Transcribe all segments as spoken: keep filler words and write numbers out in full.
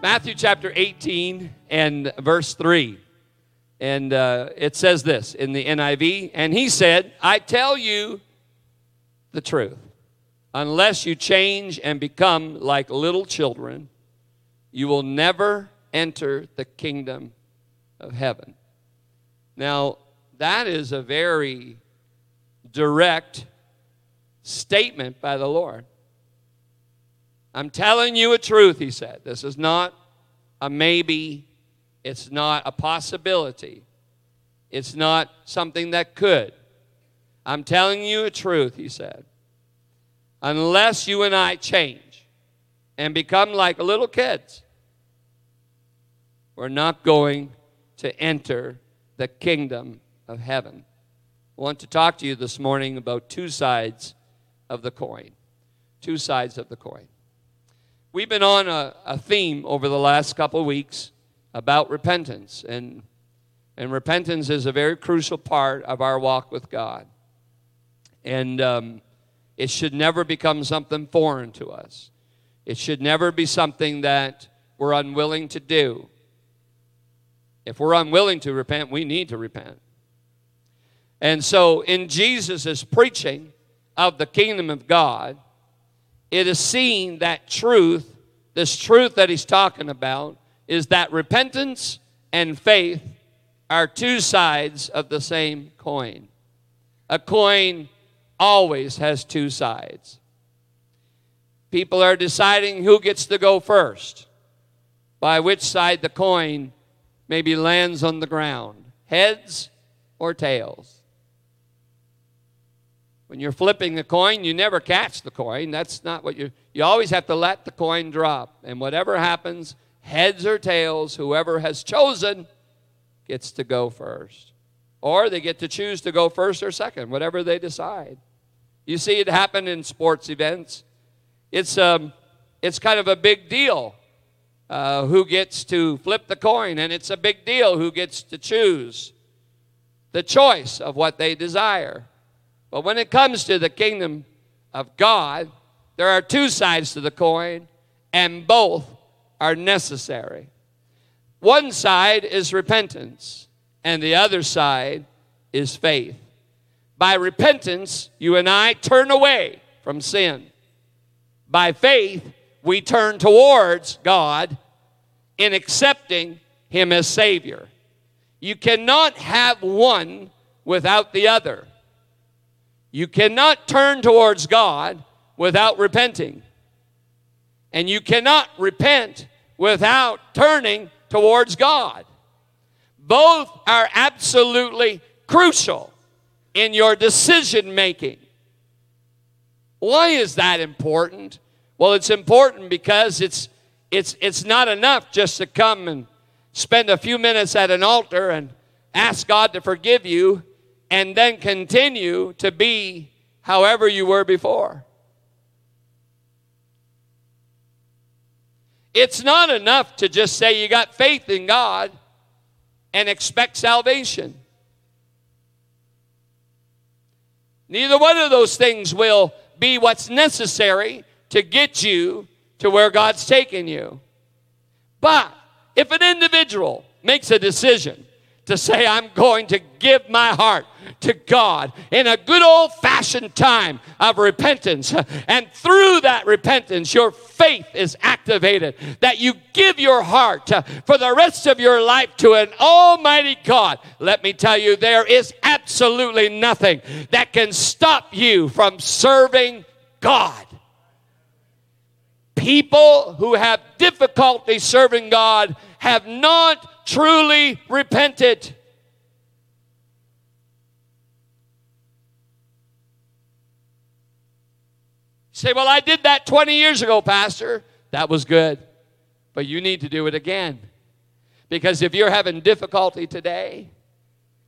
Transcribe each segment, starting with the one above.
Matthew chapter eighteen and verse three, and uh, it says this in the N I V, and he said, I tell you the truth, unless you change and become like little children, you will never enter the kingdom of heaven. Now, that is a very direct statement by the Lord. I'm telling you a truth, he said. This is not a maybe. It's not a possibility. It's not something that could. I'm telling you a truth, he said. Unless you and I change and become like little kids, we're not going to enter the kingdom of heaven. I want to talk to you this morning about two sides of the coin. Two sides of the coin. We've been on a, a theme over the last couple of weeks about repentance. And, and repentance is a very crucial part of our walk with God. And um, it should never become something foreign to us. It should never be something that we're unwilling to do. If we're unwilling to repent, we need to repent. And so in Jesus' preaching of the kingdom of God, it is seen that truth, this truth that he's talking about, is that repentance and faith are two sides of the same coin. A coin always has two sides. People are deciding who gets to go first, by which side the coin maybe lands on the ground, heads or tails. When you're flipping the coin, you never catch the coin. That's not what you you always have to let the coin drop. And whatever happens, heads or tails, whoever has chosen gets to go first. Or they get to choose to go first or second, whatever they decide. You see it happen in sports events. It's um it's kind of a big deal uh, who gets to flip the coin, and it's a big deal who gets to choose the choice of what they desire. But when it comes to the kingdom of God, there are two sides to the coin, and both are necessary. One side is repentance, and the other side is faith. By repentance, you and I turn away from sin. By faith, we turn towards God in accepting Him as Savior. You cannot have one without the other. You cannot turn towards God without repenting. And you cannot repent without turning towards God. Both are absolutely crucial in your decision making. Why is that important? Well, it's important because it's it's it's not enough just to come and spend a few minutes at an altar and ask God to forgive you, and then continue to be however you were before. It's not enough to just say you got faith in God and expect salvation. Neither one of those things will be what's necessary to get you to where God's taking you. But if an individual makes a decision to say, I'm going to give my heart to God in a good old-fashioned time of repentance. And through that repentance, your faith is activated, that you give your heart to, for the rest of your life to an almighty God. Let me tell you, there is absolutely nothing that can stop you from serving God. People who have difficulty serving God have not truly repented. You say, well, I did that twenty years ago, Pastor. That was good. But you need to do it again. Because if you're having difficulty today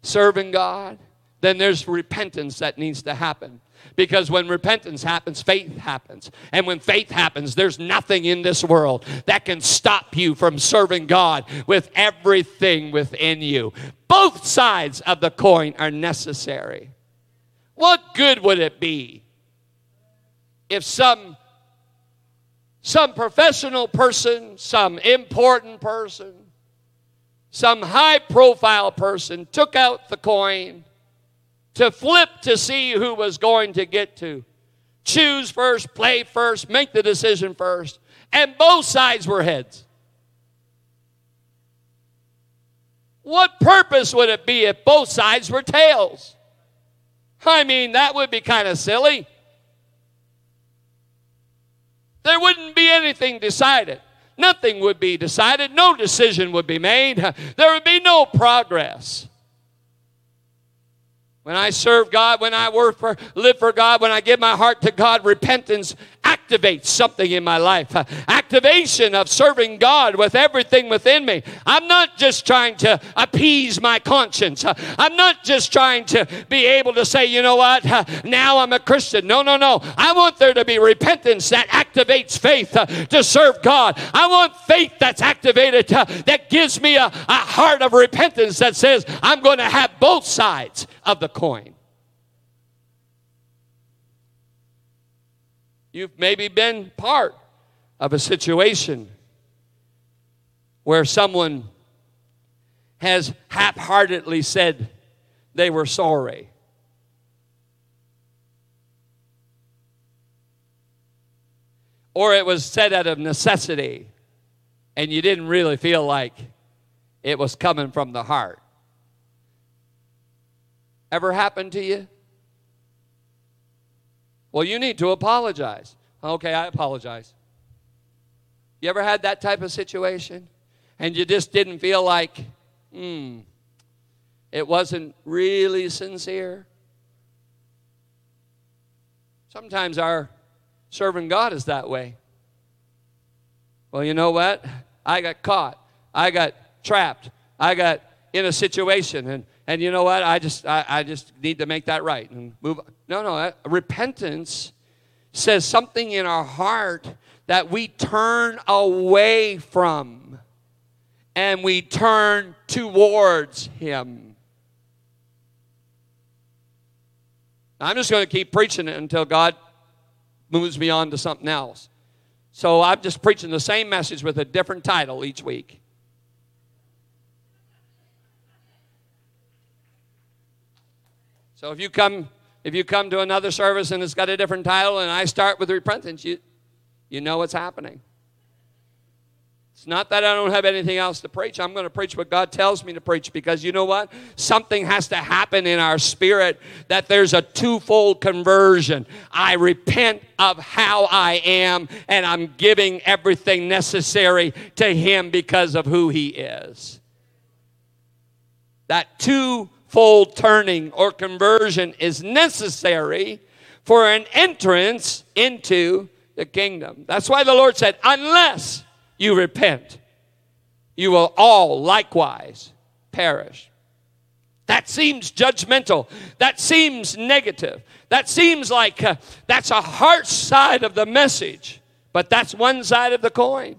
serving God, then there's repentance that needs to happen. Because when repentance happens, faith happens. And when faith happens, there's nothing in this world that can stop you from serving God with everything within you. Both sides of the coin are necessary. What good would it be if some, some professional person, some important person, some high-profile person took out the coin to flip to see who was going to get to choose first, play first, make the decision first, and both sides were heads? What purpose would it be if both sides were tails? I mean, that would be kind of silly. There wouldn't be anything decided. Nothing would be decided. No decision would be made. There would be no progress. When I serve God, when I work for, live for God, when I give my heart to God, repentance activates something in my life. Activation of serving God with everything within me. I'm not just trying to appease my conscience. I'm not just trying to be able to say, you know what, now I'm a Christian. No, no, no. I want there to be repentance that activates faith to serve God. I want faith that's activated that gives me a, a heart of repentance that says I'm going to have both sides of the coin. You've maybe been part of a situation where someone has half-heartedly said they were sorry. Or it was said out of necessity, and you didn't really feel like it was coming from the heart. Ever happened to you? Well, you need to apologize. Okay, I apologize. You ever had that type of situation? And you just didn't feel like, hmm, it wasn't really sincere? Sometimes our serving God is that way. Well, you know what? I got caught. I got trapped. I got in a situation, and And you know what? I just I, I just need to make that right and move on. No, no. That, repentance says something in our heart that we turn away from and we turn towards Him. I'm just going to keep preaching it until God moves me on to something else. So I'm just preaching the same message with a different title each week. So if you come, if you come to another service and it's got a different title, and I start with repentance, you, you know what's happening. It's not that I don't have anything else to preach. I'm going to preach what God tells me to preach, because you know what? Something has to happen in our spirit that there's a twofold conversion. I repent of how I am, and I'm giving everything necessary to Him because of who He is. That two. Full turning or conversion is necessary for an entrance into the kingdom. That's why the Lord said, unless you repent, you will all likewise perish. That seems judgmental. That seems negative. That seems like uh, that's a harsh side of the message, but that's one side of the coin.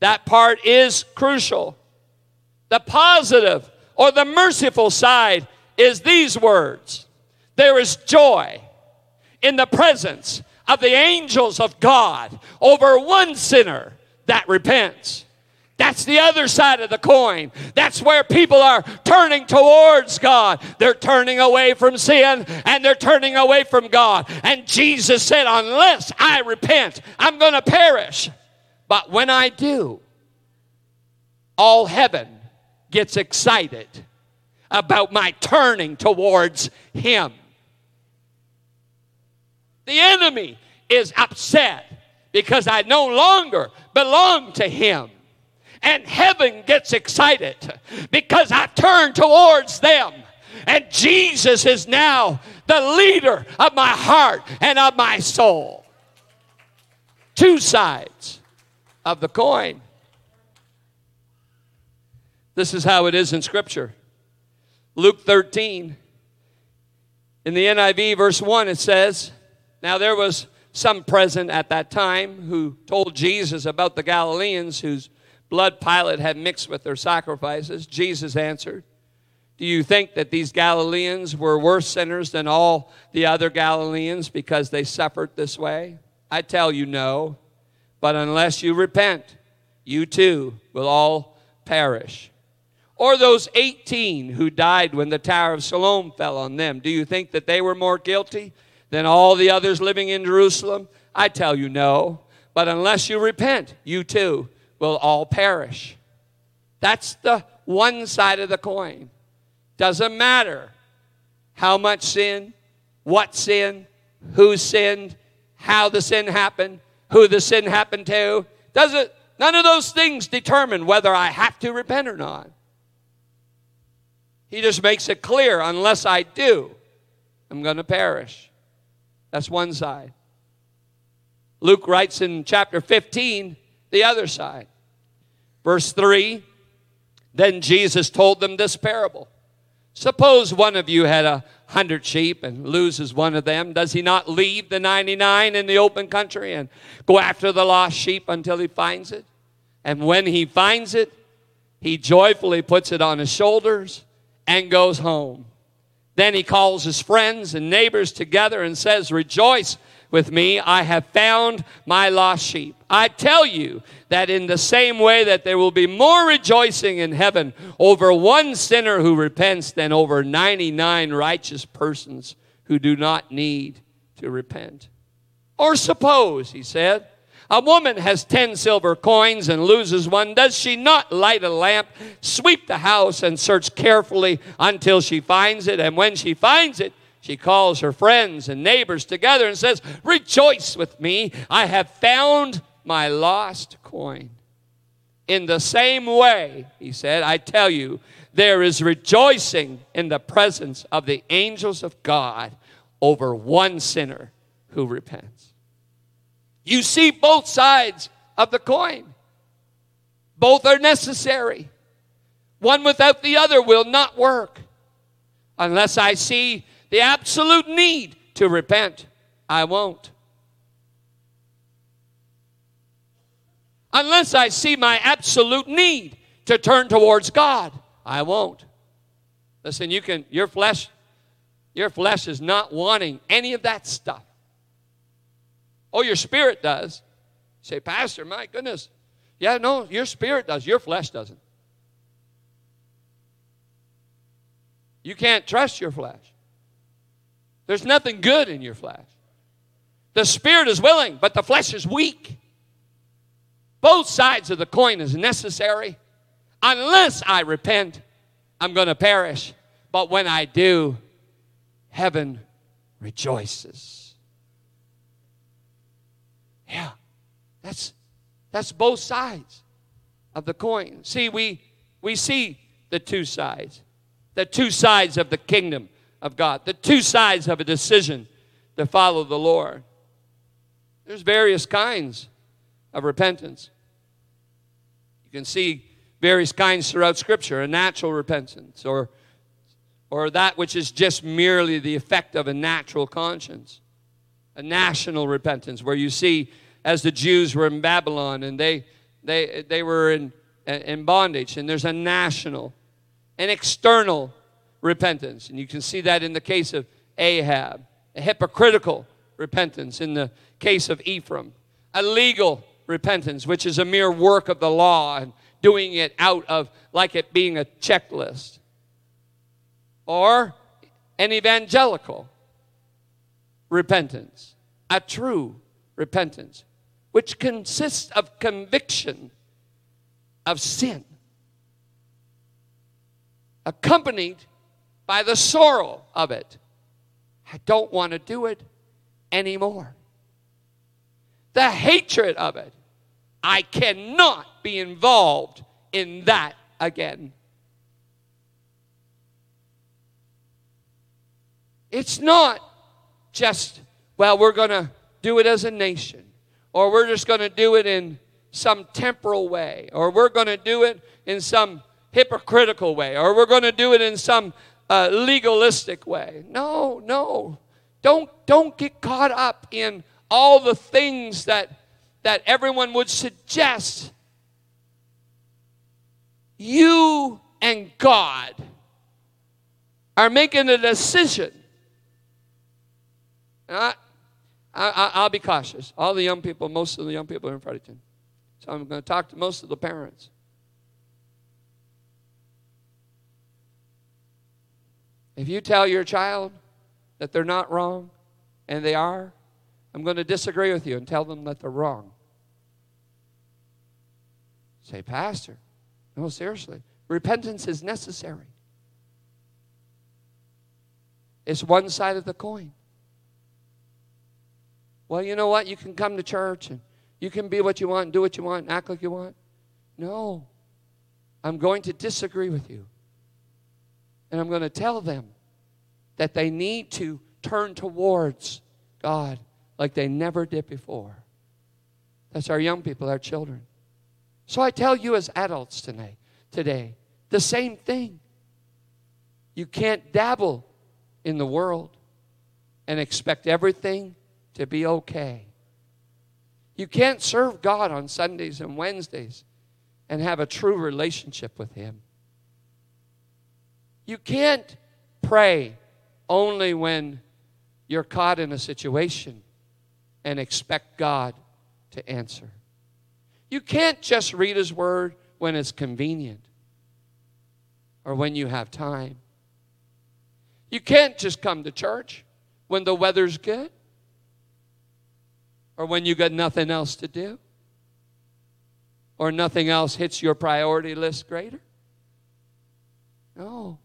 That part is crucial. The positive or the merciful side is these words. There is joy in the presence of the angels of God over one sinner that repents. That's the other side of the coin. That's where people are turning towards God. They're turning away from sin, and they're turning away from God. And Jesus said, unless I repent, I'm going to perish. But when I do, all heaven gets excited about my turning towards Him. The enemy is upset because I no longer belong to Him. And heaven gets excited because I turn towards them. And Jesus is now the leader of my heart and of my soul. Two sides of the coin. This is how it is in Scripture. Luke thirteen, in the N I V, verse one, it says, now there was some present at that time who told Jesus about the Galileans whose blood Pilate had mixed with their sacrifices. Jesus answered, do you think that these Galileans were worse sinners than all the other Galileans because they suffered this way? I tell you, no. But unless you repent, you too will all perish. Or those eighteen who died when the Tower of Siloam fell on them, do you think that they were more guilty than all the others living in Jerusalem? I tell you, no. But unless you repent, you too will all perish. That's the one side of the coin. Doesn't matter how much sin, what sin, who sinned, how the sin happened, who the sin happened to. Doesn't, none of those things determine whether I have to repent or not. He just makes it clear, unless I do, I'm going to perish. That's one side. Luke writes in chapter fifteen, the other side. Verse three, then Jesus told them this parable. Suppose one of you had a hundred sheep and loses one of them. Does he not leave the ninety-nine in the open country and go after the lost sheep until he finds it? And when he finds it, he joyfully puts it on his shoulders and goes home. Then he calls his friends and neighbors together and says, rejoice with me, I have found my lost sheep. I tell you that in the same way that there will be more rejoicing in heaven over one sinner who repents than over ninety-nine righteous persons who do not need to repent. Or suppose, he said, a woman has ten silver coins and loses one. Does she not light a lamp, sweep the house, and search carefully until she finds it? And when she finds it, she calls her friends and neighbors together and says, rejoice with me, I have found my lost coin. In the same way, he said, I tell you, there is rejoicing in the presence of the angels of God over one sinner who repents. You see both sides of the coin. Both are necessary. One without the other will not work. Unless I see the absolute need to repent, I won't. Unless I see my absolute need to turn towards God, I won't. Listen, you can, your flesh, your flesh is not wanting any of that stuff. Oh, your spirit does. You say, Pastor, my goodness. Yeah, no, your spirit does. Your flesh doesn't. You can't trust your flesh. There's nothing good in your flesh. The spirit is willing, but the flesh is weak. Both sides of the coin is necessary. Unless I repent, I'm going to perish. But when I do, heaven rejoices. Yeah, that's that's both sides of the coin. See, we we see the two sides, the two sides of the kingdom of God, the two sides of a decision to follow the Lord. There's various kinds of repentance. You can see various kinds throughout Scripture, a natural repentance or, or that which is just merely the effect of a natural conscience, a national repentance where you see as the Jews were in Babylon and they they they were in, in bondage, and there's a national, an external repentance. And you can see that in the case of Ahab, a hypocritical repentance in the case of Ephraim, a legal repentance, which is a mere work of the law and doing it out of, like it being a checklist, or an evangelical repentance, a true repentance, which consists of conviction of sin, accompanied by the sorrow of it. I don't want to do it anymore. The hatred of it. I cannot be involved in that again. It's not just, well, we're going to do it as a nation, or we're just going to do it in some temporal way, or we're going to do it in some hypocritical way, or we're going to do it in some uh, legalistic way. No, no. Don't, don't get caught up in all the things that, that everyone would suggest. You and God are making a decision. I, I, I'll be cautious. All the young people, most of the young people are in Fredericton. So I'm going to talk to most of the parents. If you tell your child that they're not wrong, and they are, I'm going to disagree with you and tell them that they're wrong. Say, Pastor, no, seriously, repentance is necessary. It's one side of the coin. Well, you know what? You can come to church and you can be what you want, and do what you want, and act like you want. No. I'm going to disagree with you. And I'm going to tell them that they need to turn towards God like they never did before. That's our young people, our children. So I tell you as adults tonight, today, the same thing. You can't dabble in the world and expect everything to be okay. You can't serve God on Sundays and Wednesdays and have a true relationship with Him. You can't pray only when you're caught in a situation and expect God to answer. You can't just read His Word when it's convenient or when you have time. You can't just come to church when the weather's good or when you got nothing else to do or nothing else hits your priority list greater. No.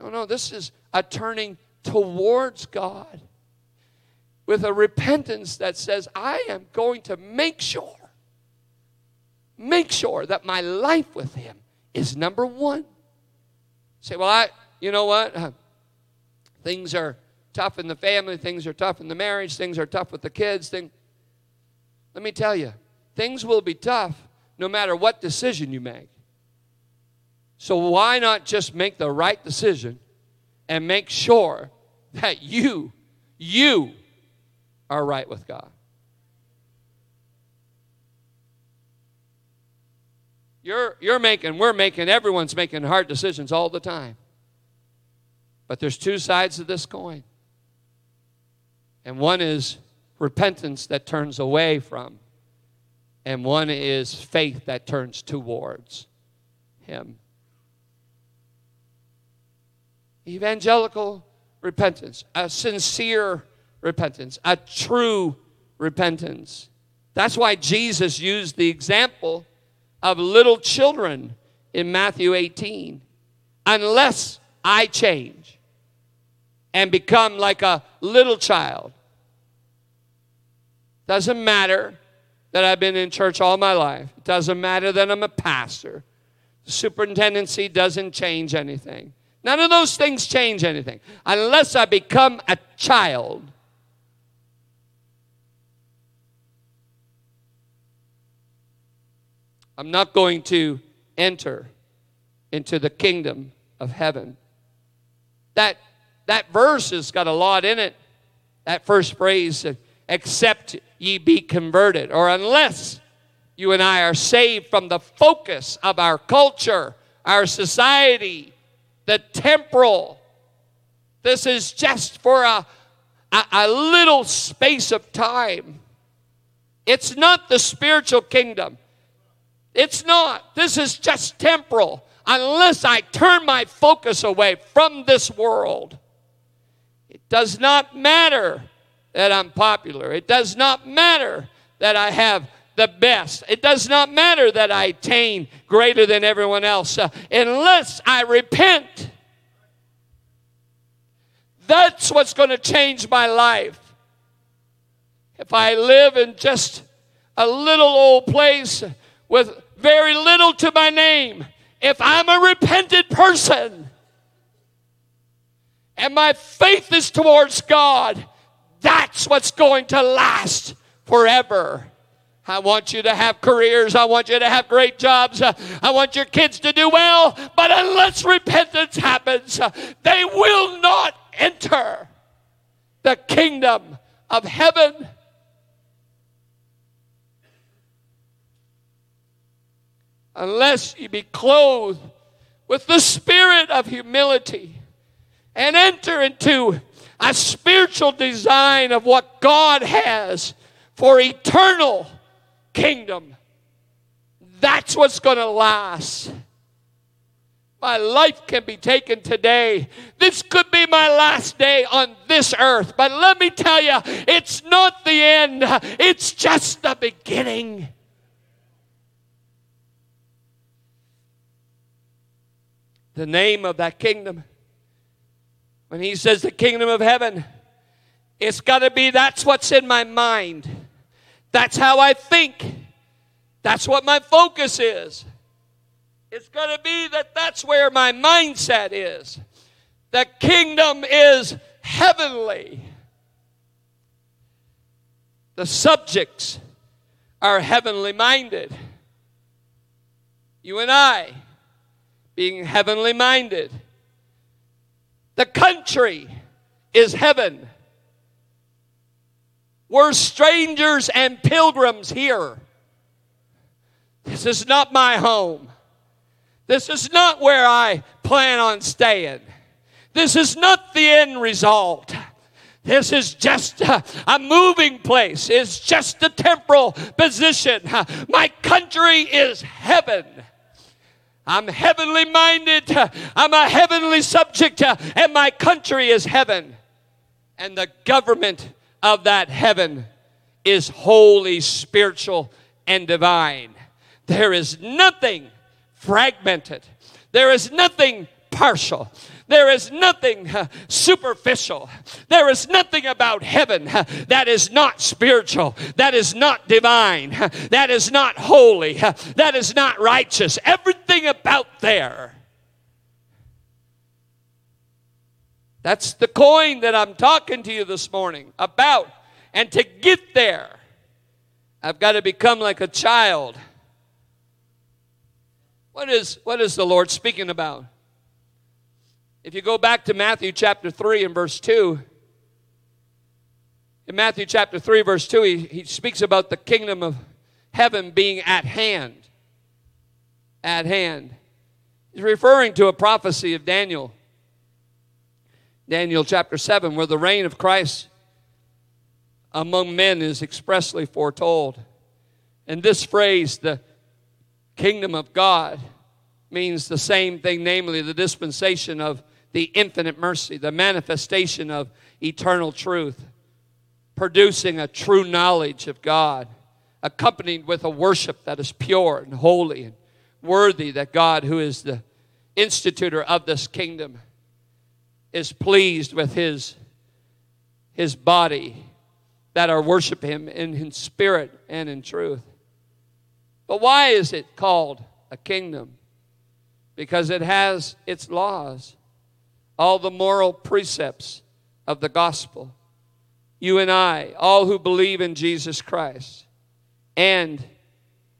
No, no, this is a turning towards God with a repentance that says, I am going to make sure, make sure that my life with Him is number one. Say, well, I, you know what? Uh, things are tough in the family. Things are tough in the marriage. Things are tough with the kids. Thing. Let me tell you, things will be tough no matter what decision you make. So why not just make the right decision and make sure that you, you are right with God? You're, you're making, we're making, everyone's making hard decisions all the time. But there's two sides of this coin. And one is repentance that turns away from, and one is faith that turns towards Him. Evangelical repentance, a sincere repentance, a true repentance. That's why Jesus used the example of little children in Matthew eighteen. Unless I change and become like a little child, doesn't matter that I've been in church all my life. It doesn't matter that I'm a pastor. The superintendency doesn't change anything. None of those things change anything unless I become a child. I'm not going to enter into the kingdom of heaven. That, that verse has got a lot in it. That first phrase, except ye be converted, or unless you and I are saved from the focus of our culture, our society, the temporal. This is just for a, a, a little space of time. It's not the spiritual kingdom. It's not. This is just temporal. Unless I turn my focus away from this world. It does not matter that I'm popular. It does not matter that I have the best. It does not matter that I attain greater than everyone else. Uh, unless I repent, that's what's going to change my life. If I live in just a little old place with very little to my name, if I'm a repented person and my faith is towards God, that's what's going to last forever. I want you to have careers. I want you to have great jobs. I want your kids to do well. But unless repentance happens, they will not enter the kingdom of heaven. Unless you be clothed with the spirit of humility and enter into a spiritual design of what God has for eternal kingdom. That's what's going to last. My life can be taken today. This could be my last day on this earth. But let me tell you, it's not the end. It's just the beginning. The name of that kingdom. When he says the kingdom of heaven, it's got to be that's what's in my mind. That's how I think. That's what my focus is. It's got to be that that's where my mindset is. The kingdom is heavenly. The subjects are heavenly minded. You and I being heavenly minded. The country is heaven. We're strangers and pilgrims here. This is not my home. This is not where I plan on staying. This is not the end result. This is just a, a moving place. It's just a temporal position. My country is heaven. I'm heavenly minded. I'm a heavenly subject. And my country is heaven. And the government of that heaven is holy, spiritual, and divine. There is nothing fragmented. There is nothing partial. There is nothing uh, superficial. There is nothing about heaven uh, that is not spiritual, that is not divine, uh, that is not holy, uh, that is not righteous. Everything about there. That's the coin that I'm talking to you this morning about. And to get there, I've got to become like a child. What is, what is the Lord speaking about? If you go back to Matthew chapter three and verse two, in Matthew chapter three verse two, he, he speaks about the kingdom of heaven being at hand. At hand. He's referring to a prophecy of Daniel. Daniel chapter seven, where the reign of Christ among men is expressly foretold. And this phrase, the kingdom of God, means the same thing, namely the dispensation of the infinite mercy, the manifestation of eternal truth, producing a true knowledge of God, accompanied with a worship that is pure and holy and worthy, that God, who is the institutor of this kingdom, is pleased with his, his body that are worship him in, in spirit and in truth. But why is it called a kingdom? Because it has its laws, all the moral precepts of the gospel. You and I, all who believe in Jesus Christ and,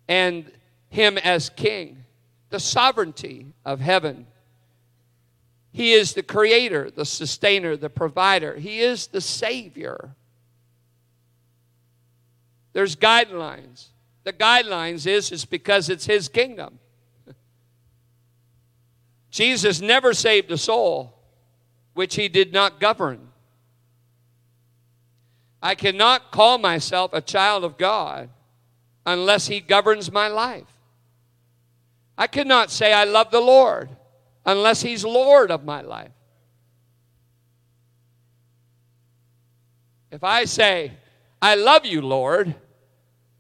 and him as king, the sovereignty of heaven. He is the creator, the sustainer, the provider. He is the savior. There's guidelines. The guidelines is, is because it's his kingdom. Jesus never saved a soul which he did not govern. I cannot call myself a child of God unless he governs my life. I cannot say I love the Lord unless he's Lord of my life. If I say, I love you, Lord,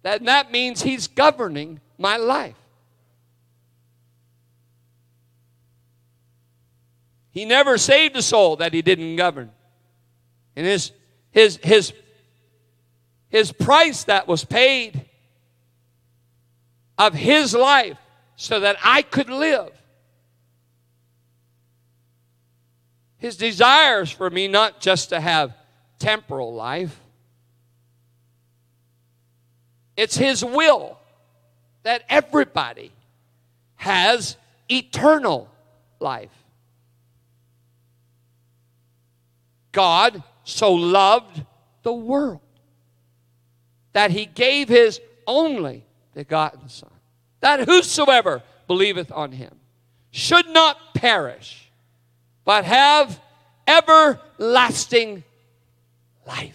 then that means he's governing my life. He never saved a soul that he didn't govern. And his, his, his, his price that was paid of his life so that I could live. His desires for me not just to have temporal life. It's His will that everybody has eternal life. God so loved the world that He gave His only begotten Son, that whosoever believeth on Him should not perish, but have everlasting life.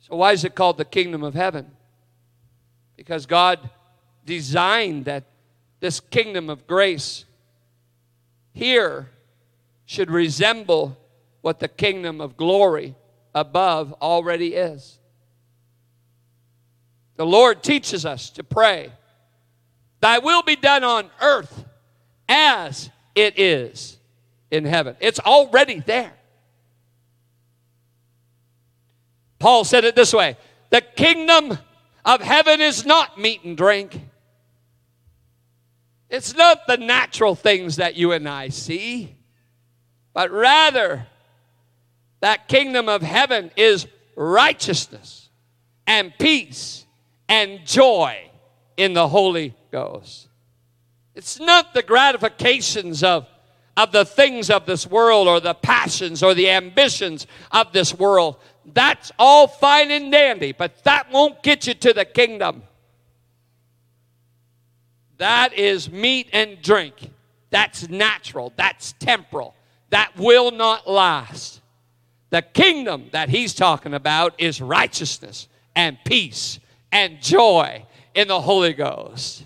So why is it called the kingdom of heaven? Because God designed that this kingdom of grace here should resemble what the kingdom of glory above already is. The Lord teaches us to pray, "Thy will be done on earth as it is in heaven." It's already there. Paul said it this way, "The kingdom of heaven is not meat and drink." It's not the natural things that you and I see, but rather that kingdom of heaven is righteousness and peace and joy in the Holy Ghost. It's not the gratifications of, of the things of this world or the passions or the ambitions of this world. That's all fine and dandy, but that won't get you to the kingdom. That is meat and drink. That's natural. That's temporal. That will not last. The kingdom that he's talking about is righteousness and peace and joy in the Holy Ghost.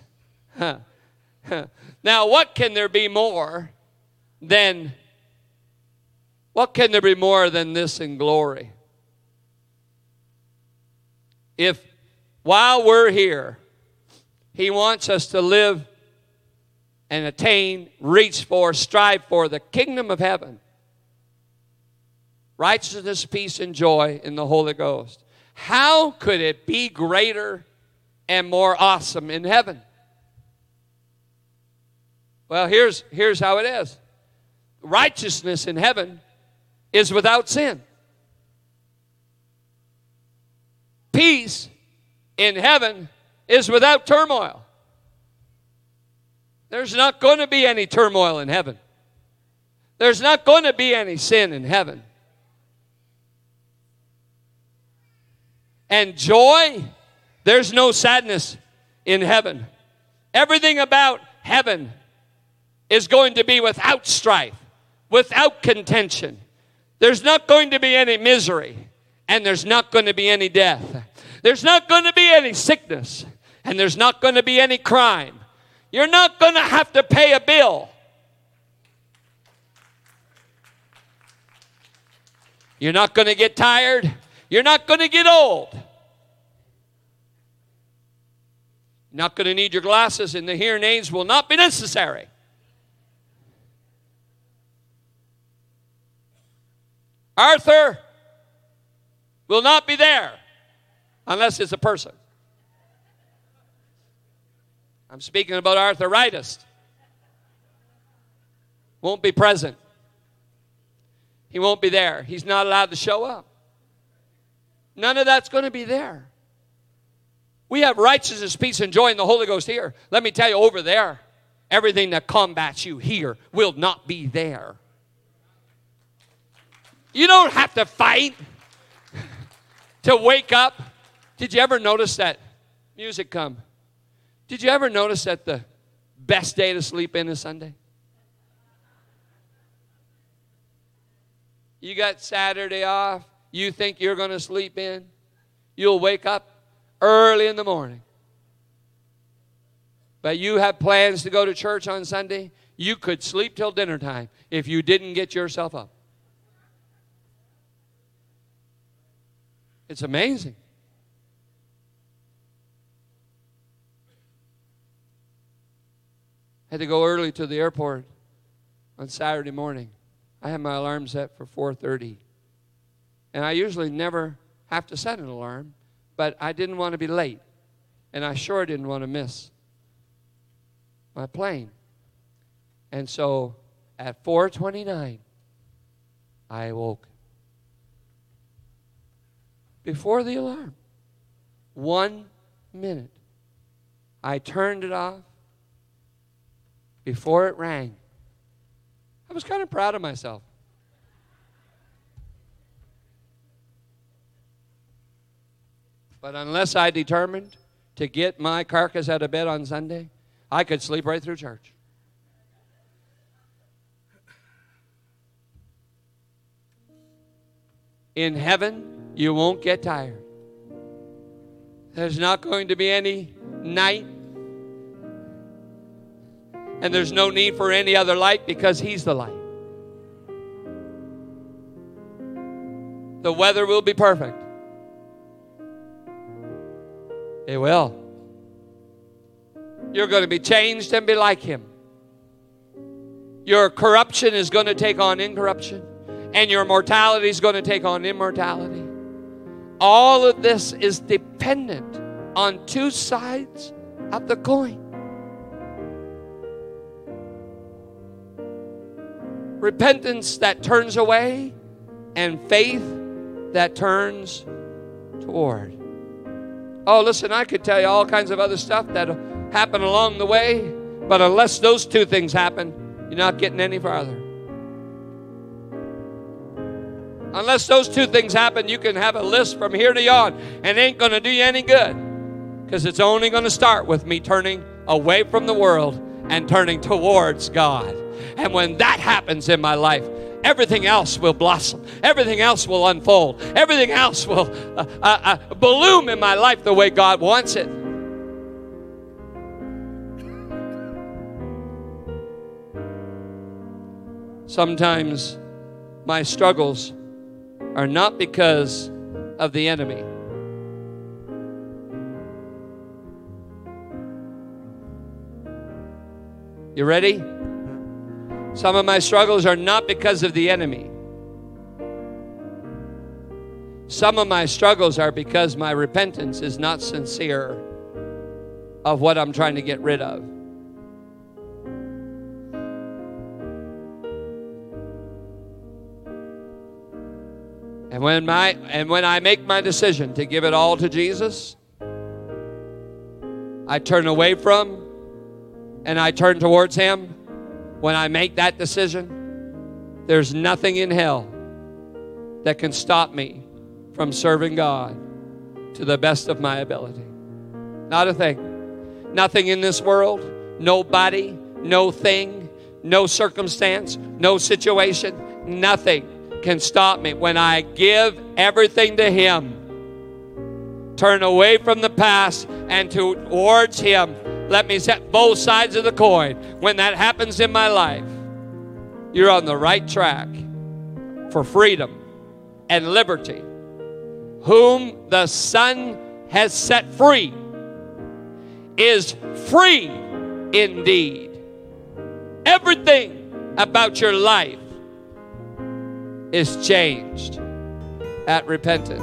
Huh. Huh. Now, what can there be more than, what can there be more than this in glory? If while we're here, he wants us to live and attain, reach for, strive for the kingdom of heaven. Righteousness, peace, and joy in the Holy Ghost. How could it be greater and more awesome in heaven? Well, here's, here's how it is. Righteousness in heaven is without sin. Peace in heaven is without turmoil. There's not going to be any turmoil in heaven. There's not going to be any sin in heaven. And joy, there's no sadness in heaven. Everything about heaven is going to be without strife, without contention. There's not going to be any misery, and there's not going to be any death. There's not going to be any sickness, and there's not going to be any crime. You're not going to have to pay a bill. You're not going to get tired. You're not going to get old. You're not going to need your glasses, and the hearing aids will not be necessary. Arthur will not be there unless it's a person. I'm speaking about arthritis. Won't be present. He won't be there. He's not allowed to show up. None of that's going to be there. We have righteousness, peace, and joy in the Holy Ghost here. Let me tell you, over there, everything that combats you here will not be there. You don't have to fight to wake up. Did you ever notice that? Music come. Did you ever notice that the best day to sleep in is Sunday? You got Saturday off. You think you're going to sleep in? You'll wake up early in the morning. But you have plans to go to church on Sunday. You could sleep till dinner time if you didn't get yourself up. It's amazing. I had to go early to the airport on Saturday morning. I had my alarm set for four thirty. And I usually never have to set an alarm, but I didn't want to be late, and I sure didn't want to miss my plane. And so at four twenty-nine, I woke. before the alarm. One minute. I turned it off before it rang. I was kind of proud of myself. But unless I determined to get my carcass out of bed on Sunday, I could sleep right through church. In heaven, you won't get tired. There's not going to be any night. And there's no need for any other light because He's the light. The weather will be perfect. It will. You're going to be changed and be like Him. Your corruption is going to take on incorruption. And your mortality is going to take on immortality. All of this is dependent on two sides of the coin. Repentance that turns away and faith that turns toward. Oh, listen, I could tell you all kinds of other stuff that happened along the way, but unless those two things happen, you're not getting any farther. Unless those two things happen, you can have a list from here to yon, and it ain't going to do you any good, because it's only going to start with me turning away from the world and turning towards God. And when that happens in my life, everything else will blossom. Everything else will unfold. Everything else will uh, uh, uh, bloom in my life the way God wants it. Sometimes my struggles are not because of the enemy. You ready? Some of my struggles are not because of the enemy. Some of my struggles are because my repentance is not sincere of what I'm trying to get rid of. And when my and when I make my decision to give it all to Jesus, I turn away from and I turn towards Him. When I make that decision, there's nothing in hell that can stop me from serving God to the best of my ability. Not a thing. Nothing in this world, nobody, no thing, no circumstance, no situation, nothing can stop me when I give everything to Him. Turn away from the past and towards Him. Let me set both sides of the coin. When that happens in my life, you're on the right track for freedom and liberty. Whom the Son has set free is free indeed. Everything about your life is changed at repentance.